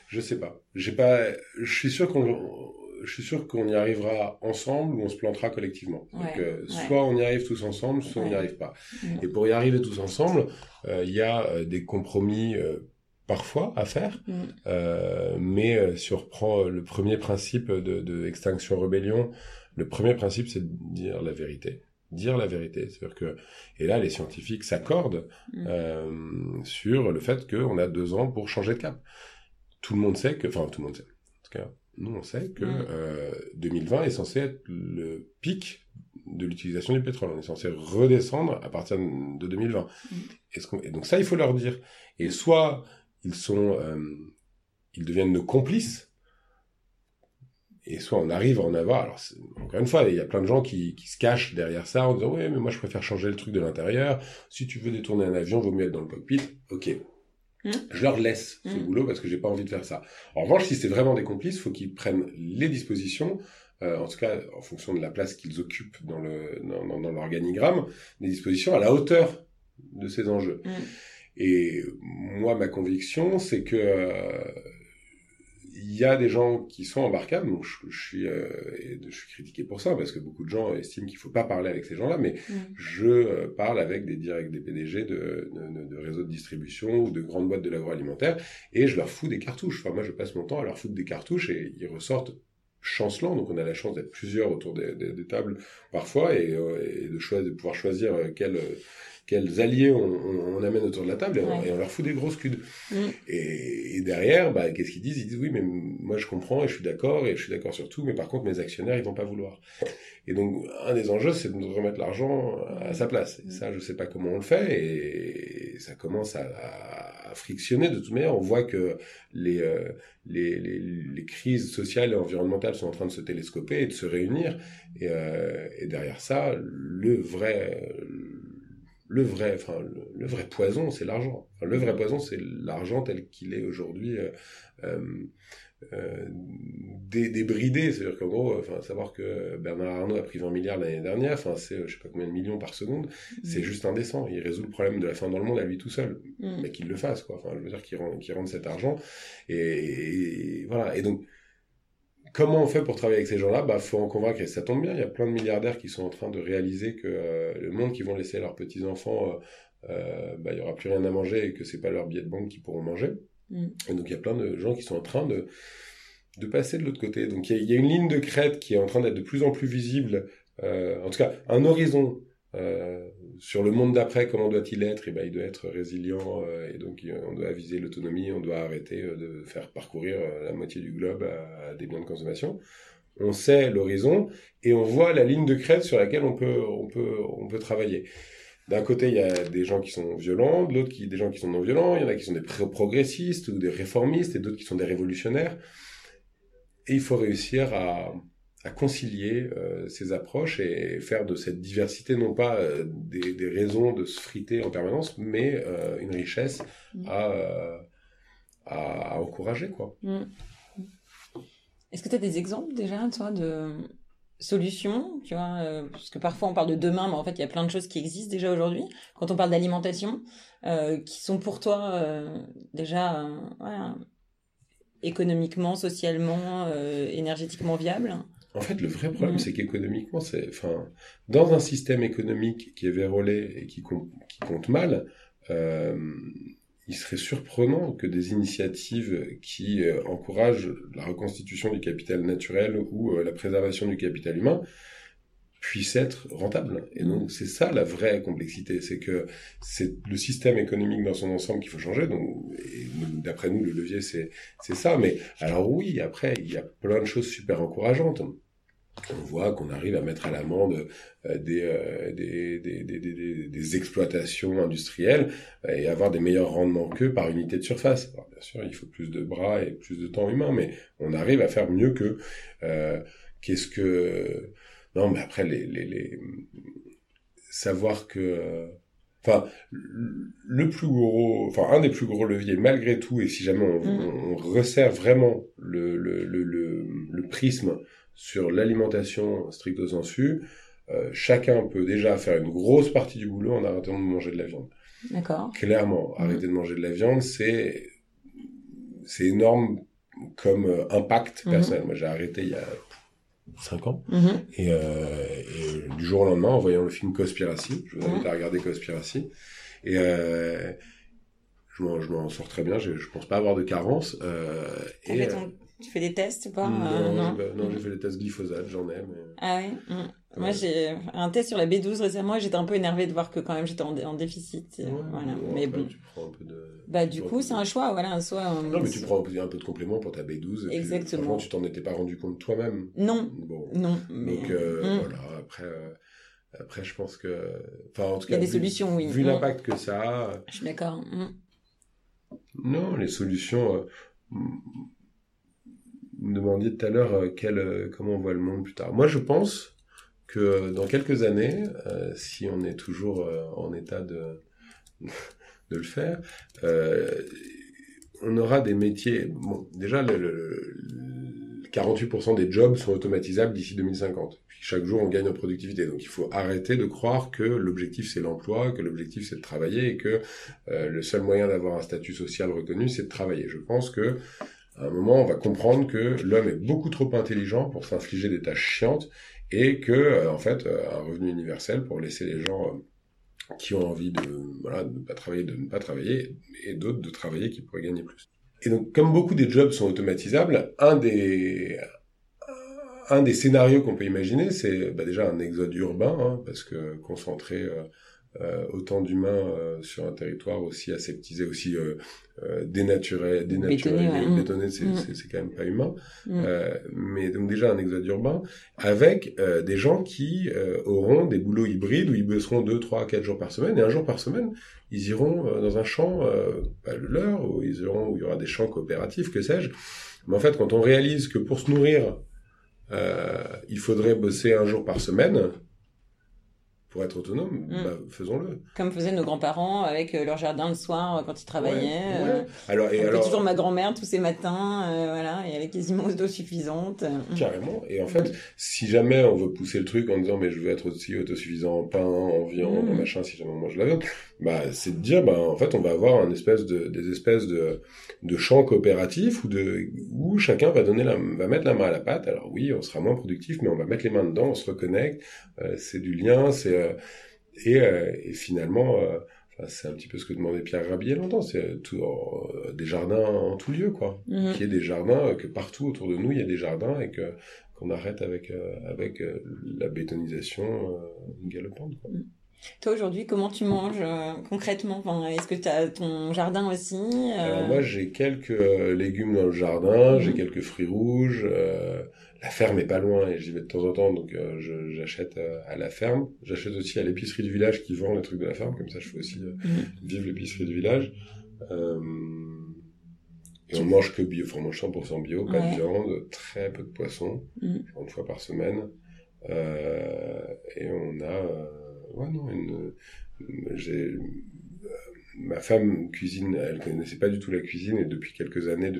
Je sais pas. Je suis sûr qu'on y arrivera ensemble ou on se plantera collectivement. Donc, soit on y arrive tous ensemble, soit on n'y arrive pas. Ouais. Et pour y arriver tous ensemble, il y a des compromis parfois à faire. Ouais. Mais si on reprend le premier principe de Extinction-Rébellion, le premier principe, c'est de dire la vérité. C'est-à-dire que, et là, les scientifiques s'accordent sur le fait qu'on a 2 ans pour changer de cap. Tout le monde sait, en tout cas, nous, on sait que 2020 est censé être le pic de l'utilisation du pétrole. On est censé redescendre à partir de 2020. Et donc ça, il faut leur dire. Et soit ils deviennent nos complices, et soit on arrive à en avoir. Alors, encore une fois, il y a plein de gens qui se cachent derrière ça en disant « Ouais, mais moi, je préfère changer le truc de l'intérieur. Si tu veux détourner un avion, vaut mieux être dans le cockpit. » Ok. Je leur laisse ce boulot parce que j'ai pas envie de faire ça. En revanche, si c'est vraiment des complices, faut qu'ils prennent les dispositions, en tout cas en fonction de la place qu'ils occupent dans l'organigramme, des dispositions à la hauteur de ces enjeux. Et moi, ma conviction, c'est que il y a des gens qui sont embarquables, donc je suis critiqué pour ça, parce que beaucoup de gens estiment qu'il ne faut pas parler avec ces gens-là, mais je parle avec des PDG de réseaux de distribution ou de grandes boîtes de l'agroalimentaire, et je leur fous des cartouches. Enfin, moi, je passe mon temps à leur foutre des cartouches, et ils ressortent chancelants, donc on a la chance d'être plusieurs autour des tables, parfois, et de pouvoir choisir quels alliés on amène autour de la table, et on leur fout des grosses cudes. Et derrière, qu'est-ce qu'ils disent ? Ils disent « Oui, mais moi, je comprends, et je suis d'accord, sur tout, mais par contre, mes actionnaires, ils vont pas vouloir. » Et donc, un des enjeux, c'est de remettre l'argent à sa place. Et ça, je sais pas comment on le fait, et ça commence à frictionner. De toute manière, on voit que les crises sociales et environnementales sont en train de se télescoper et de se réunir. Et derrière ça, le vrai poison, c'est l'argent. Enfin, le vrai poison, c'est l'argent tel qu'il est aujourd'hui débridé. C'est-à-dire qu'en gros, savoir que Bernard Arnault a pris 20 milliards l'année dernière, c'est je sais pas combien de millions par seconde, c'est juste indécent. Il résout le problème de la faim dans le monde à lui tout seul. Mais qu'il le fasse, quoi. Enfin, je veux dire qu'il rende cet argent. Et voilà. Et donc, comment on fait pour travailler avec ces gens-là ? Faut en convaincre, et ça tombe bien, il y a plein de milliardaires qui sont en train de réaliser que le monde qu'ils vont laisser leurs petits-enfants bah, il y aura plus rien à manger et que c'est pas leur billet de banque qu'ils pourront manger. Et donc il y a plein de gens qui sont en train de passer de l'autre côté. Donc il y a une ligne de crête qui est en train d'être de plus en plus visible, en tout cas un horizon sur le monde d'après. Comment doit-il être? Et ben il doit être résilient, et donc on doit viser l'autonomie, on doit arrêter de faire parcourir la moitié du globe à des biens de consommation. On sait l'horizon et on voit la ligne de crête sur laquelle on peut travailler. D'un côté, il y a des gens qui sont violents, de l'autre, des gens qui sont non violents, il y en a qui sont des progressistes ou des réformistes, et d'autres qui sont des révolutionnaires. Et il faut réussir à concilier ces approches et faire de cette diversité, non pas des raisons de se friter en permanence, mais une richesse à encourager, quoi. Mmh. Est-ce que tu as des exemples, déjà, toi, de solutions, tu vois, parce que parfois on parle de demain, mais en fait il y a plein de choses qui existent déjà aujourd'hui. Quand on parle d'alimentation, qui sont pour toi déjà ouais, économiquement, socialement, énergétiquement viables. En fait, le vrai problème, c'est qu'économiquement, dans un système économique qui est vérolé et qui compte mal, il serait surprenant que des initiatives qui encouragent la reconstitution du capital naturel ou la préservation du capital humain puissent être rentables. Et donc, c'est ça la vraie complexité. C'est que c'est le système économique dans son ensemble qu'il faut changer. Donc, d'après nous, le levier, c'est ça. Mais alors oui, après, il y a plein de choses super encourageantes. On voit qu'on arrive à mettre à l'amende des exploitations industrielles et avoir des meilleurs rendements qu'eux par unité de surface. Alors bien sûr, il faut plus de bras et plus de temps humain, mais on arrive à faire mieux qu'eux. Non, mais après, savoir que... Enfin, un des plus gros leviers, malgré tout, et si jamais on resserre vraiment le prisme sur l'alimentation stricto sensu, chacun peut déjà faire une grosse partie du boulot en arrêtant de manger de la viande. D'accord. Clairement, arrêter de manger de la viande, c'est énorme comme impact personnel. Moi, j'ai arrêté il y a 5 ans, et du jour au lendemain, en voyant le film Conspiracy, je vous invite à regarder Conspiracy, et je m'en sors très bien, je pense pas avoir de carence. Tu fais des tests ou pas? Non, j'ai fait des tests glyphosate, j'en ai. Mais... Ah oui. Moi, j'ai un test sur la B12 récemment et j'étais un peu énervée de voir que quand même j'étais en déficit. Voilà. Mais bon. Tu prends un peu de... Bah, du coup, c'est un choix. Voilà, non, mais tu prends un peu de complément pour ta B12. Exactement. Franchement, tu t'en étais pas rendu compte toi-même. Non. Bon. Non. Mais... Donc, voilà, après. Après, je pense que. Enfin, en tout cas. Il y a des solutions, oui. Vu l'impact que ça a. Je suis d'accord. Non, les solutions. Vous me demandiez tout à l'heure comment on voit le monde plus tard. Moi, je pense que dans quelques années, si on est toujours en état de le faire, on aura des métiers... Bon, déjà, 48% des jobs sont automatisables d'ici 2050. Puis chaque jour, on gagne en productivité. Donc, il faut arrêter de croire que l'objectif, c'est l'emploi, que l'objectif, c'est de travailler et que le seul moyen d'avoir un statut social reconnu, c'est de travailler. Je pense que à un moment, on va comprendre que l'homme est beaucoup trop intelligent pour s'infliger des tâches chiantes et que, en fait, un revenu universel pour laisser les gens qui ont envie de ne pas travailler et d'autres de travailler qui pourraient gagner plus. Et donc, comme beaucoup des jobs sont automatisables, un des scénarios qu'on peut imaginer, c'est déjà un exode urbain, parce que concentrer... autant d'humains sur un territoire aussi aseptisé, aussi dénaturé, bétonné, c'est quand même pas humain. Mais donc déjà un exode urbain, avec des gens qui auront des boulots hybrides où ils bosseront 2, 3, 4 jours par semaine, et un jour par semaine, ils iront dans un champ, pas le leur, où il y aura des champs coopératifs, que sais-je. Mais en fait, quand on réalise que pour se nourrir, il faudrait bosser un jour par semaine... Pour être autonome, faisons-le. Comme faisaient nos grands-parents avec leur jardin le soir quand ils travaillaient. Ouais, ouais. Alors, toujours ma grand-mère tous ces matins, et elle est quasiment autosuffisante. Carrément. Et en fait, si jamais on veut pousser le truc en disant mais je veux être aussi autosuffisant en pain, en viande, en machin, si jamais on mange la viande, c'est de dire en fait on va avoir des espèces de champs coopératifs où chacun va mettre la main à la pâte. Alors oui, on sera moins productif, mais on va mettre les mains dedans, on se reconnecte, c'est du lien, c'est et finalement, C'est un petit peu ce que demandait Pierre Rabhi il y a longtemps, c'est des jardins en tout lieu, quoi. Mmh. Qu'il y ait des jardins, que partout autour de nous, il y a des jardins et qu'on arrête avec la bétonisation galopante, quoi. Mmh. Toi, aujourd'hui, comment tu manges concrètement, enfin, est-ce que tu as ton jardin aussi Alors moi, j'ai quelques légumes dans le jardin, j'ai quelques fruits rouges. La ferme est pas loin et j'y vais de temps en temps, donc j'achète à la ferme. J'achète aussi à l'épicerie du village qui vend les trucs de la ferme, comme ça je fais aussi vivre l'épicerie du village. Et on mange que bio, enfin on mange 100% bio, pas de viande, très peu de poisson, une fois par semaine. Et on a... ma femme cuisine, elle connaissait pas du tout la cuisine et depuis quelques années,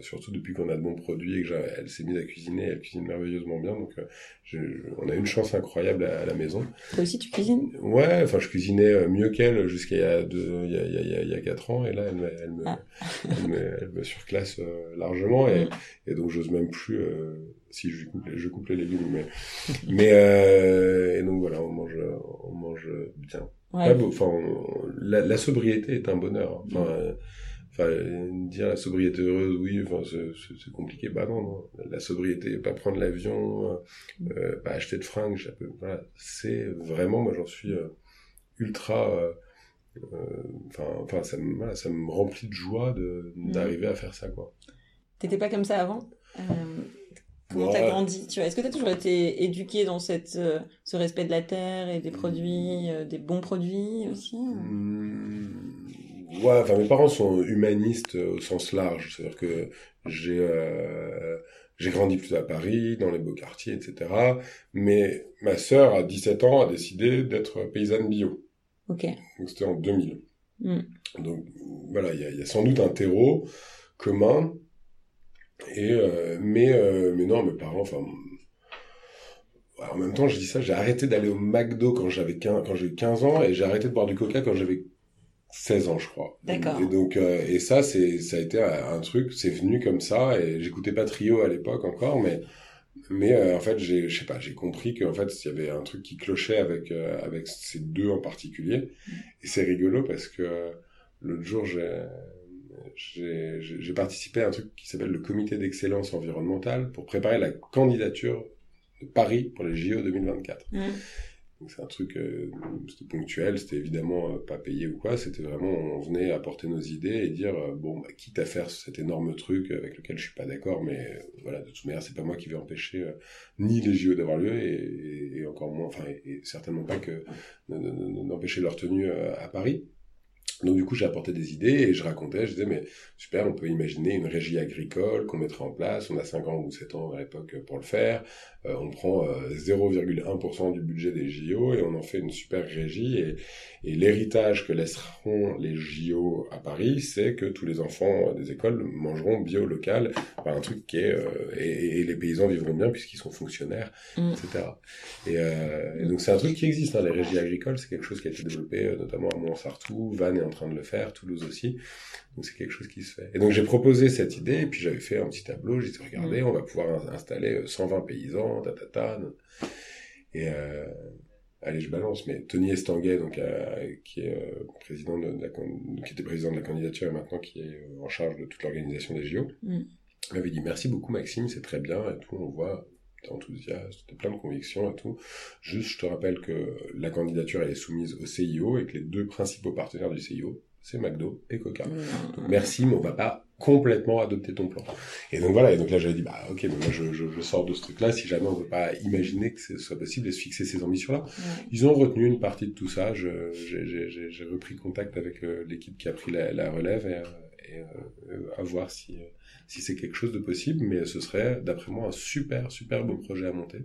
surtout depuis qu'on a de bons produits et elle s'est mise à cuisiner, elle cuisine merveilleusement bien, donc on a une chance incroyable à la maison. Toi aussi tu cuisines ? Ouais, enfin je cuisinais mieux qu'elle jusqu'à il y a 4 ans et là elle me surclasse largement et donc j'ose même plus... si je coupe les légumes, mais et donc voilà, on mange bien. Ouais. La sobriété est un bonheur. Dire la sobriété heureuse, oui, c'est compliqué. Bah non, la sobriété, pas prendre l'avion, pas acheter de fringues, voilà, c'est vraiment, moi j'en suis ultra. Ça me remplit de joie d'arriver à faire ça, quoi. T'étais pas comme ça avant ? Comment t'as grandi, tu vois? Est-ce que t'as toujours été éduqué dans ce respect de la terre et des produits, des bons produits aussi? Ouais, enfin mes parents sont humanistes au sens large, c'est-à-dire que j'ai grandi plutôt à Paris, dans les beaux quartiers, etc. Mais ma sœur, à 17 ans, a décidé d'être paysanne bio. Ok. Donc c'était en 2000. Donc voilà, il y a sans doute un terreau commun. Et mais non, mes parents, enfin en même temps je dis ça, j'ai arrêté d'aller au McDo quand j'ai eu 15 ans et j'ai arrêté de boire du Coca quand j'avais 16 ans je crois. D'accord. Et donc et ça a été un truc, c'est venu comme ça et j'écoutais pas Trio à l'époque encore mais en fait j'ai compris qu'en fait il y avait un truc qui clochait avec ces deux en particulier et c'est rigolo parce que l'autre jour j'ai participé à un truc qui s'appelle le comité d'excellence environnementale pour préparer la candidature de Paris pour les JO 2024. Donc c'est un truc, c'était ponctuel, c'était évidemment pas payé ou quoi, c'était vraiment, on venait apporter nos idées et dire, quitte à faire cet énorme truc avec lequel je suis pas d'accord, mais voilà, de toute manière, c'est pas moi qui vais empêcher ni les JO d'avoir lieu et encore moins, et certainement pas que d'empêcher leur tenue à Paris. Donc du coup j'ai apporté des idées et je racontais, je disais mais super, on peut imaginer une régie agricole qu'on mettrait en place, on a 5 ans ou 7 ans à l'époque pour le faire, on prend 0,1% du budget des JO et on en fait une super régie et l'héritage que laisseront les JO à Paris c'est que tous les enfants des écoles mangeront bio local, un truc qui est et les paysans vivront bien puisqu'ils sont fonctionnaires, etc. Et donc c'est un truc qui existe, les régies agricoles c'est quelque chose qui a été développé notamment à Mont-Sartoux, Vannes est en train de le faire, Toulouse aussi, donc c'est quelque chose qui se fait. Et donc j'ai proposé cette idée, et puis j'avais fait un petit tableau, j'ai dit regardez, on va pouvoir installer 120 paysans, allez je balance, mais Tony Estanguet, donc qui était président de la candidature et maintenant qui est en charge de toute l'organisation des JO, m'avait dit merci beaucoup Maxime, c'est très bien et tout, on voit. T'es enthousiaste, t'es plein de convictions et tout. Juste, je te rappelle que la candidature, elle est soumise au CIO et que les deux principaux partenaires du CIO, c'est McDo et Coca. Donc, merci, mais on va pas complètement adopter ton plan. Et donc, voilà. Et donc là, j'avais dit, ok, mais moi, je sors de ce truc-là. Si jamais on peut pas imaginer que ce soit possible de se fixer ces ambitions-là. Ils ont retenu une partie de tout ça. J'ai repris contact avec l'équipe qui a pris la relève et à voir si c'est quelque chose de possible, mais ce serait, d'après moi, un super, super beau projet à monter.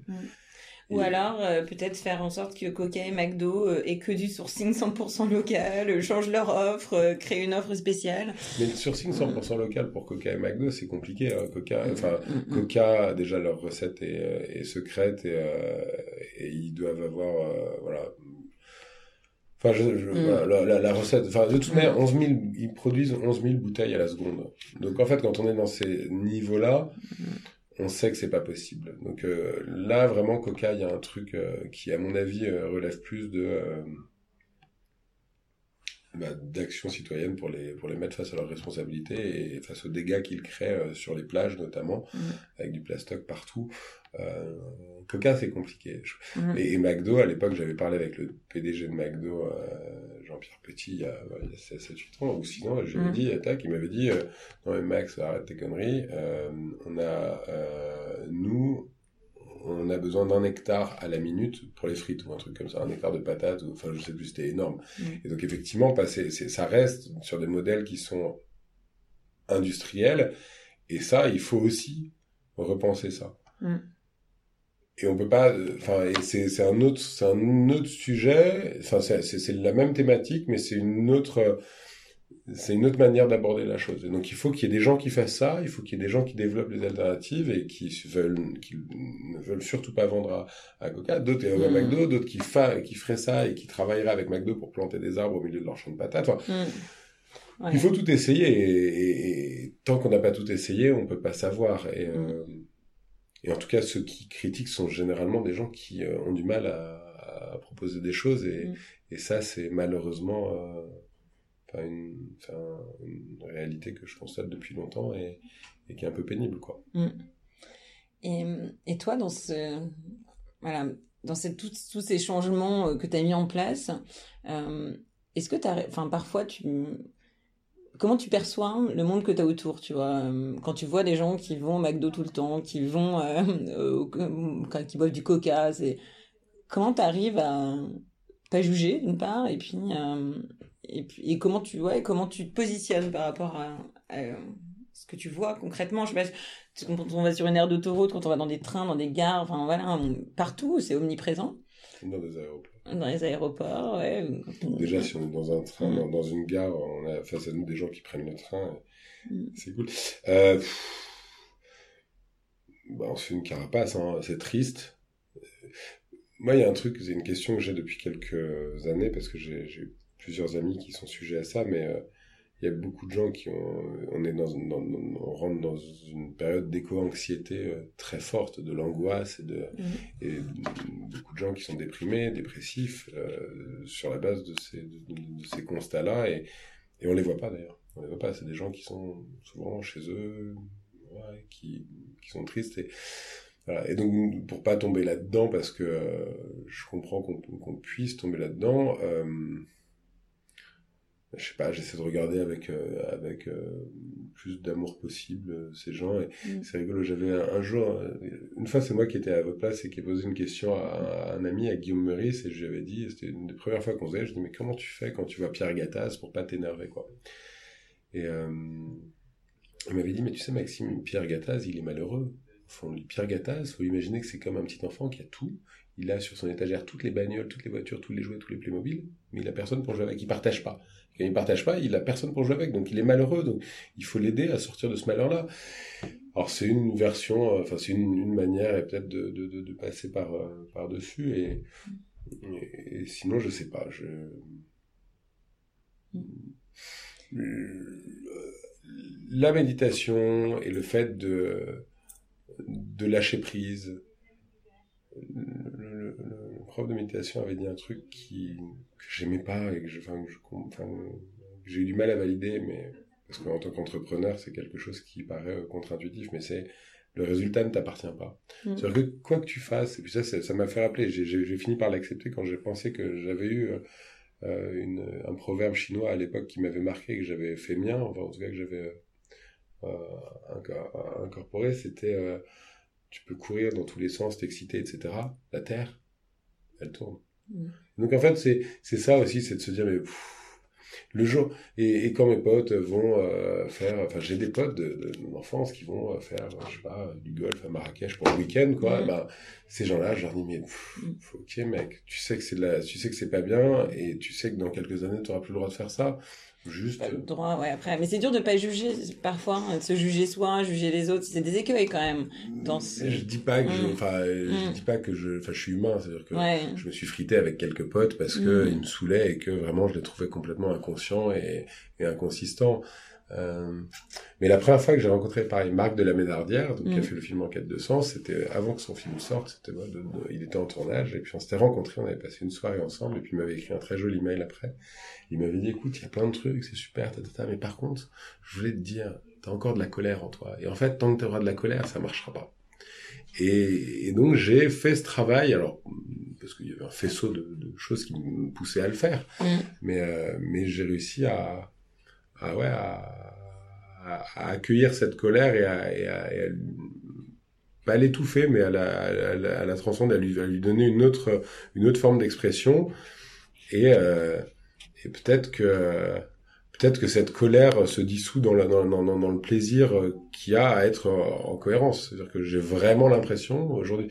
Ou alors, peut-être faire en sorte que Coca et McDo aient que du sourcing 100% local, changent leur offre, créent une offre spéciale. Mais le sourcing 100% local pour Coca et McDo, c'est compliqué. Coca, déjà, leur recette est secrète et ils doivent avoir... La recette, de toute manière, ils produisent 11 000 bouteilles à la seconde. Donc, en fait, quand on est dans ces niveaux-là, on sait que c'est pas possible. Donc, là, vraiment, Coca, il y a un truc qui, à mon avis, relève plus de... d'action citoyenne pour les mettre face à leurs responsabilités et face aux dégâts qu'ils créent sur les plages notamment, avec du plastoc partout. Coca, c'est compliqué. Et McDo, à l'époque, j'avais parlé avec le PDG de McDo, Jean-Pierre Petit, il y a 7-8 ans ou 6 ans, je lui ai dit, il m'avait dit, non mais Max, arrête tes conneries, on a besoin d'1 hectare à la minute pour les frites ou un truc comme ça, 1 hectare de patates, je sais plus, c'était énorme. Et donc effectivement, ça reste sur des modèles qui sont industriels, et ça, il faut aussi repenser ça. Et on peut pas, c'est un autre sujet, c'est la même thématique, mais c'est une autre manière d'aborder la chose. Et donc il faut qu'il y ait des gens qui fassent ça, il faut qu'il y ait des gens qui développent des alternatives et qui ne veulent surtout pas vendre à Coca, d'autres à McDo, d'autres qui feraient ça et qui travailleraient avec McDo pour planter des arbres au milieu de leur champ de patates. Ouais. Il faut tout essayer et tant qu'on n'a pas tout essayé, on peut pas savoir. Et en tout cas, ceux qui critiquent sont généralement des gens qui ont du mal à proposer des choses et ça, c'est malheureusement une réalité que je constate depuis longtemps et qui est un peu pénible, quoi. Et toi, tous ces changements que tu as mis en place, est-ce que parfois comment tu perçois le monde que tu as autour, tu vois, quand tu vois des gens qui vont au McDo tout le temps, qui vont qui boivent du Coca, comment tu arrives à pas juger d'une part et puis comment tu te positionnes par rapport à ce que tu vois concrètement. Je sais pas, quand on va sur une aire d'autoroute, quand on va dans des trains, dans des gares, partout, c'est omniprésent. Dans des aéroports. Dans les aéroports, ouais. Déjà, si on est dans un train, dans une gare, on a face à nous des gens qui prennent le train. C'est cool. On se fait une carapace, hein. C'est triste. Moi, il y a un truc, c'est une question que j'ai depuis quelques années, parce que j'ai plusieurs amis qui sont sujets à ça, mais il y a beaucoup de gens on rentre dans une période d'éco-anxiété très forte, de l'angoisse et beaucoup de gens qui sont déprimés, dépressifs, sur la base de ces constats-là, et on les voit pas d'ailleurs. On les voit pas, c'est des gens qui sont souvent chez eux, qui sont tristes et... Voilà. Et donc, pour pas tomber là-dedans, parce que je comprends qu'on puisse tomber là-dedans, je sais pas, j'essaie de regarder avec plus d'amour possible ces gens, et c'est rigolo, j'avais un jour, une fois c'est moi qui étais à votre place et qui ai posé une question à un ami, à Guillaume Meurice, et je lui avais dit, c'était une des premières fois qu'on se voyait, je lui ai dit, mais comment tu fais quand tu vois Pierre Gattaz pour pas t'énerver, quoi. Et il m'avait dit, mais tu sais Maxime, Pierre Gattaz, il est malheureux. Pierre Gattaz, faut imaginer que c'est comme un petit enfant qui a tout. Il a sur son étagère toutes les bagnoles, toutes les voitures, tous les jouets, tous les Playmobil, mais il a personne pour jouer avec, il partage pas. Quand il partage pas, il a personne pour jouer avec, donc il est malheureux, donc il faut l'aider à sortir de ce malheur-là. Alors c'est une version, c'est une manière, et peut-être de passer par-dessus, et sinon je sais pas, la méditation et le fait de lâcher prise. Le prof de méditation avait dit un truc que j'aimais pas et que j'ai eu du mal à valider, mais parce qu'en tant qu'entrepreneur, c'est quelque chose qui paraît contre-intuitif, mais c'est le résultat ne t'appartient pas. C'est-à-dire que quoi que tu fasses, et puis ça m'a fait rappeler, j'ai fini par l'accepter quand j'ai pensé que j'avais eu un proverbe chinois à l'époque qui m'avait marqué, que j'avais fait mien, en tout cas que j'avais incorporé, c'était... tu peux courir dans tous les sens, t'exciter, etc. La Terre, elle tourne. Donc en fait, c'est ça aussi, c'est de se dire, mais le jour... Et quand mes potes vont faire... Enfin, j'ai des potes de mon enfance qui vont faire, je sais pas, du golf à Marrakech pour le week-end, quoi. Ces gens-là, je leur dis, mais ok, mec, tu sais que tu sais que c'est pas bien, et tu sais que dans quelques années, t'auras plus le droit de faire ça. Juste... Pas le droit, ouais, après. Mais c'est dur de pas juger, parfois, de se juger soi, juger les autres. C'est des écueils, quand même. Je dis pas que je suis humain. C'est-à-dire que je me suis frité avec quelques potes parce qu'ils me saoulaient et que vraiment je les trouvais complètement inconscients et inconsistants. Mais la première fois que j'ai rencontré, pareil, Marc de la Ménardière, donc, qui a fait le film Enquête de sens, c'était avant que son film sorte, c'était, il était en tournage, et puis on s'était rencontrés, on avait passé une soirée ensemble, et puis il m'avait écrit un très joli mail après. Il m'avait dit, écoute, il y a plein de trucs, c'est super, mais par contre, je voulais te dire, t'as encore de la colère en toi. Et en fait, tant que t'auras de la colère, ça marchera pas. Et donc, j'ai fait ce travail, alors, parce qu'il y avait un faisceau de choses qui me poussaient à le faire, mais j'ai réussi à accueillir cette colère et à pas à l'étouffer, mais à la transcender, à lui donner une autre forme d'expression. Et peut-être que cette colère se dissout dans le plaisir qu'il y a à être en cohérence. C'est-à-dire que j'ai vraiment l'impression, aujourd'hui,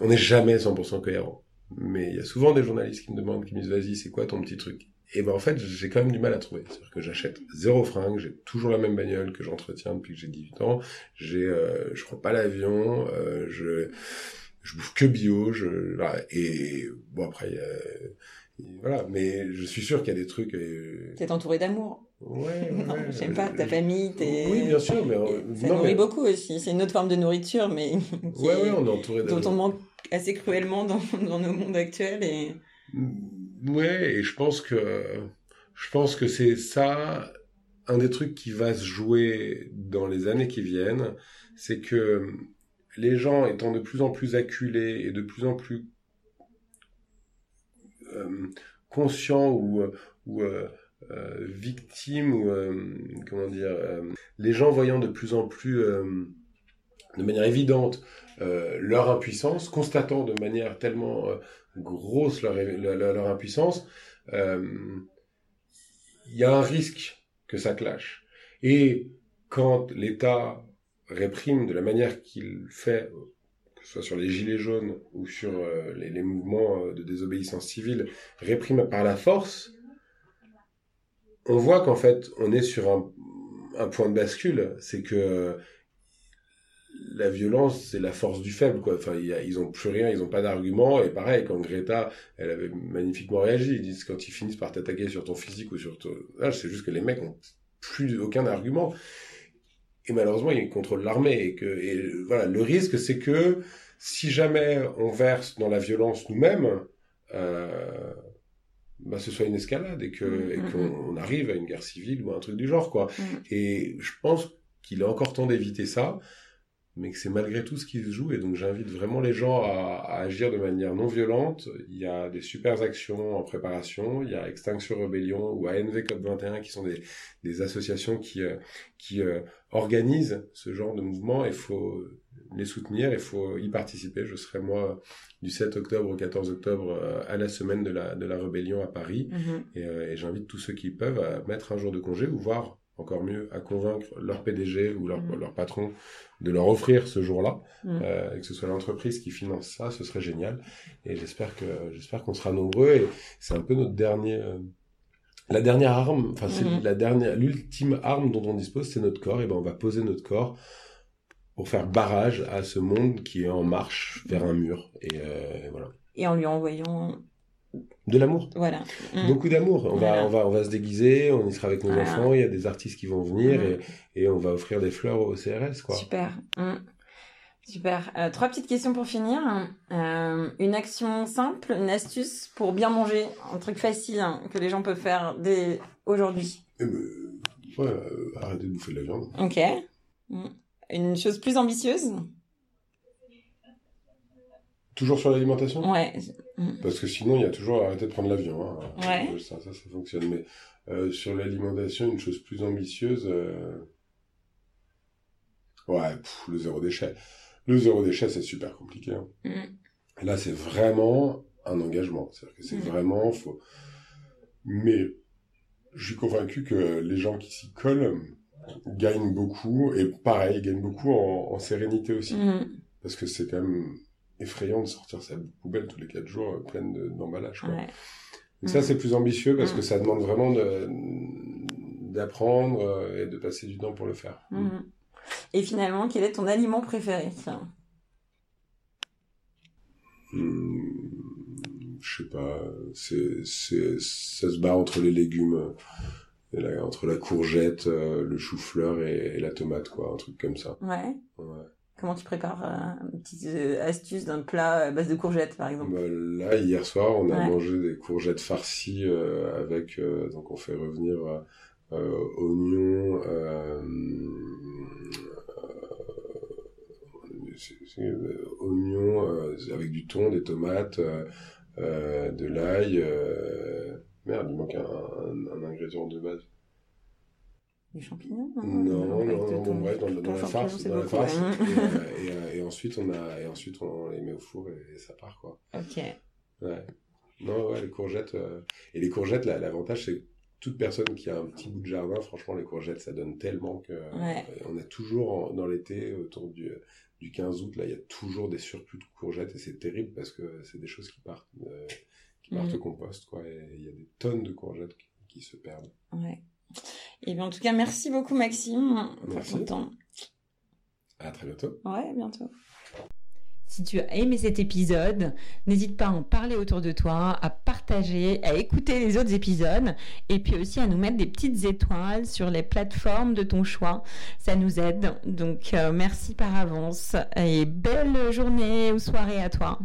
on n'est jamais 100% cohérent. Mais il y a souvent des journalistes qui me demandent, qui me disent, vas-y, c'est quoi ton petit truc? Et ben en fait, j'ai quand même du mal à trouver. C'est-à-dire que j'achète 0 fringue, j'ai toujours la même bagnole que j'entretiens depuis que j'ai 18 ans, je prends pas l'avion, je bouffe que bio, et bon après, voilà, mais je suis sûr qu'il y a des trucs... T'es entouré d'amour. Ouais, non, ouais, j'aime pas ta famille, t'es... Oui, bien sûr, mais... Ça nourrit beaucoup aussi, c'est une autre forme de nourriture, mais... ouais, on est entouré d'amour. Dont on manque assez cruellement dans nos mondes actuels, et... Ouais, et je pense que c'est ça un des trucs qui va se jouer dans les années qui viennent, c'est que les gens étant de plus en plus acculés et de plus en plus conscients ou victimes ou les gens voyant de plus en plus de manière évidente leur impuissance, constatant de manière tellement grosse leur impuissance, y a un risque que ça clash. Et quand l'État réprime de la manière qu'il fait, que ce soit sur les gilets jaunes ou sur les mouvements de désobéissance civile, réprime par la force, on voit qu'en fait on est sur un point de bascule, c'est que la violence, c'est la force du faible, quoi. Enfin, ils ont plus rien, ils ont pas d'argument. Et pareil, quand Greta, elle avait magnifiquement réagi. Ils disent, quand ils finissent par t'attaquer sur ton physique ou sur ton âge, c'est juste que les mecs ont plus aucun argument. Et malheureusement, ils contrôlent l'armée. Et voilà, le risque, c'est que si jamais on verse dans la violence nous-mêmes, ce soit une escalade et qu'on arrive à une guerre civile ou un truc du genre, quoi. Et je pense qu'il est encore temps d'éviter ça, mais que c'est malgré tout ce qui se joue, et donc j'invite vraiment les gens à agir de manière non violente. Il y a des super actions en préparation, il y a Extinction Rebellion ou ANV COP21 qui sont des associations qui organisent ce genre de mouvement, et il faut les soutenir, il faut y participer. Je serai moi du 7 octobre au 14 octobre à la semaine de la Rébellion à Paris, et j'invite tous ceux qui peuvent à mettre un jour de congé, ou voir encore mieux, à convaincre leur PDG ou leur patron de leur offrir ce jour-là, et que ce soit l'entreprise qui finance ça, ce serait génial. Et j'espère qu'on sera nombreux, et c'est un peu notre l'ultime arme dont on dispose, c'est notre corps. Et ben on va poser notre corps pour faire barrage à ce monde qui est en marche vers un mur, et voilà. Et en lui envoyant... de l'amour. Voilà. Beaucoup d'amour. On va se déguiser, on y sera avec nos enfants, il y a des artistes qui vont venir, et on va offrir des fleurs au CRS, quoi. Super. Super. 3 petites questions pour finir. Une action simple, une astuce pour bien manger, un truc facile que les gens peuvent faire dès aujourd'hui. Arrêtez de bouffer de la viande. Ok. Une chose plus ambitieuse? Toujours sur l'alimentation? Ouais. Parce que sinon, il y a toujours arrêté de prendre l'avion. Hein. Ouais. Ça fonctionne. Mais sur l'alimentation, une chose plus ambitieuse... le zéro déchet. Le zéro déchet, c'est super compliqué. Hein. Là, c'est vraiment un engagement. C'est-à-dire que c'est vraiment... Faut... Mais je suis convaincu que les gens qui s'y collent gagnent beaucoup. Et pareil, gagnent beaucoup en sérénité aussi. Parce que c'est quand même... effrayant de sortir sa poubelle tous les 4 jours pleine d'emballage, quoi. Ouais. Donc ça, c'est plus ambitieux, parce que ça demande vraiment d'apprendre et de passer du temps pour le faire. Et finalement, quel est ton aliment préféré? Je sais pas, ça se bat entre les légumes Et là, entre la courgette, le chou-fleur et la tomate, quoi, un truc comme ça. Ouais. Ouais. Comment tu prépares une petite astuce d'un plat à base de courgettes, par exemple? Bah, là, hier soir, on a mangé des courgettes farcies avec... donc, on fait revenir oignons... oignons avec du thon, des tomates, de l'ail... Merde, il manque un ingrédient de base. Les champignons? Non, bref, dans la farce. Dans la farce. Et ensuite, on les met au four et ça part, quoi. Ok. Ouais. Non, ouais, les courgettes... Et les courgettes, là, l'avantage, c'est que toute personne qui a un petit bout de jardin, franchement, les courgettes, ça donne tellement que... Ouais. On a toujours, dans l'été, autour du 15 août, là, il y a toujours des surplus de courgettes et c'est terrible parce que c'est des choses qui partent... au compost, quoi. Il y a des tonnes de courgettes qui se perdent. Ouais. Et bien, en tout cas, merci beaucoup, Maxime, pour ton temps. À très bientôt. Ouais, bientôt. Si tu as aimé cet épisode, n'hésite pas à en parler autour de toi, à partager, à écouter les autres épisodes et puis aussi à nous mettre des petites étoiles sur les plateformes de ton choix. Ça nous aide. Donc, merci par avance et belle journée ou soirée à toi.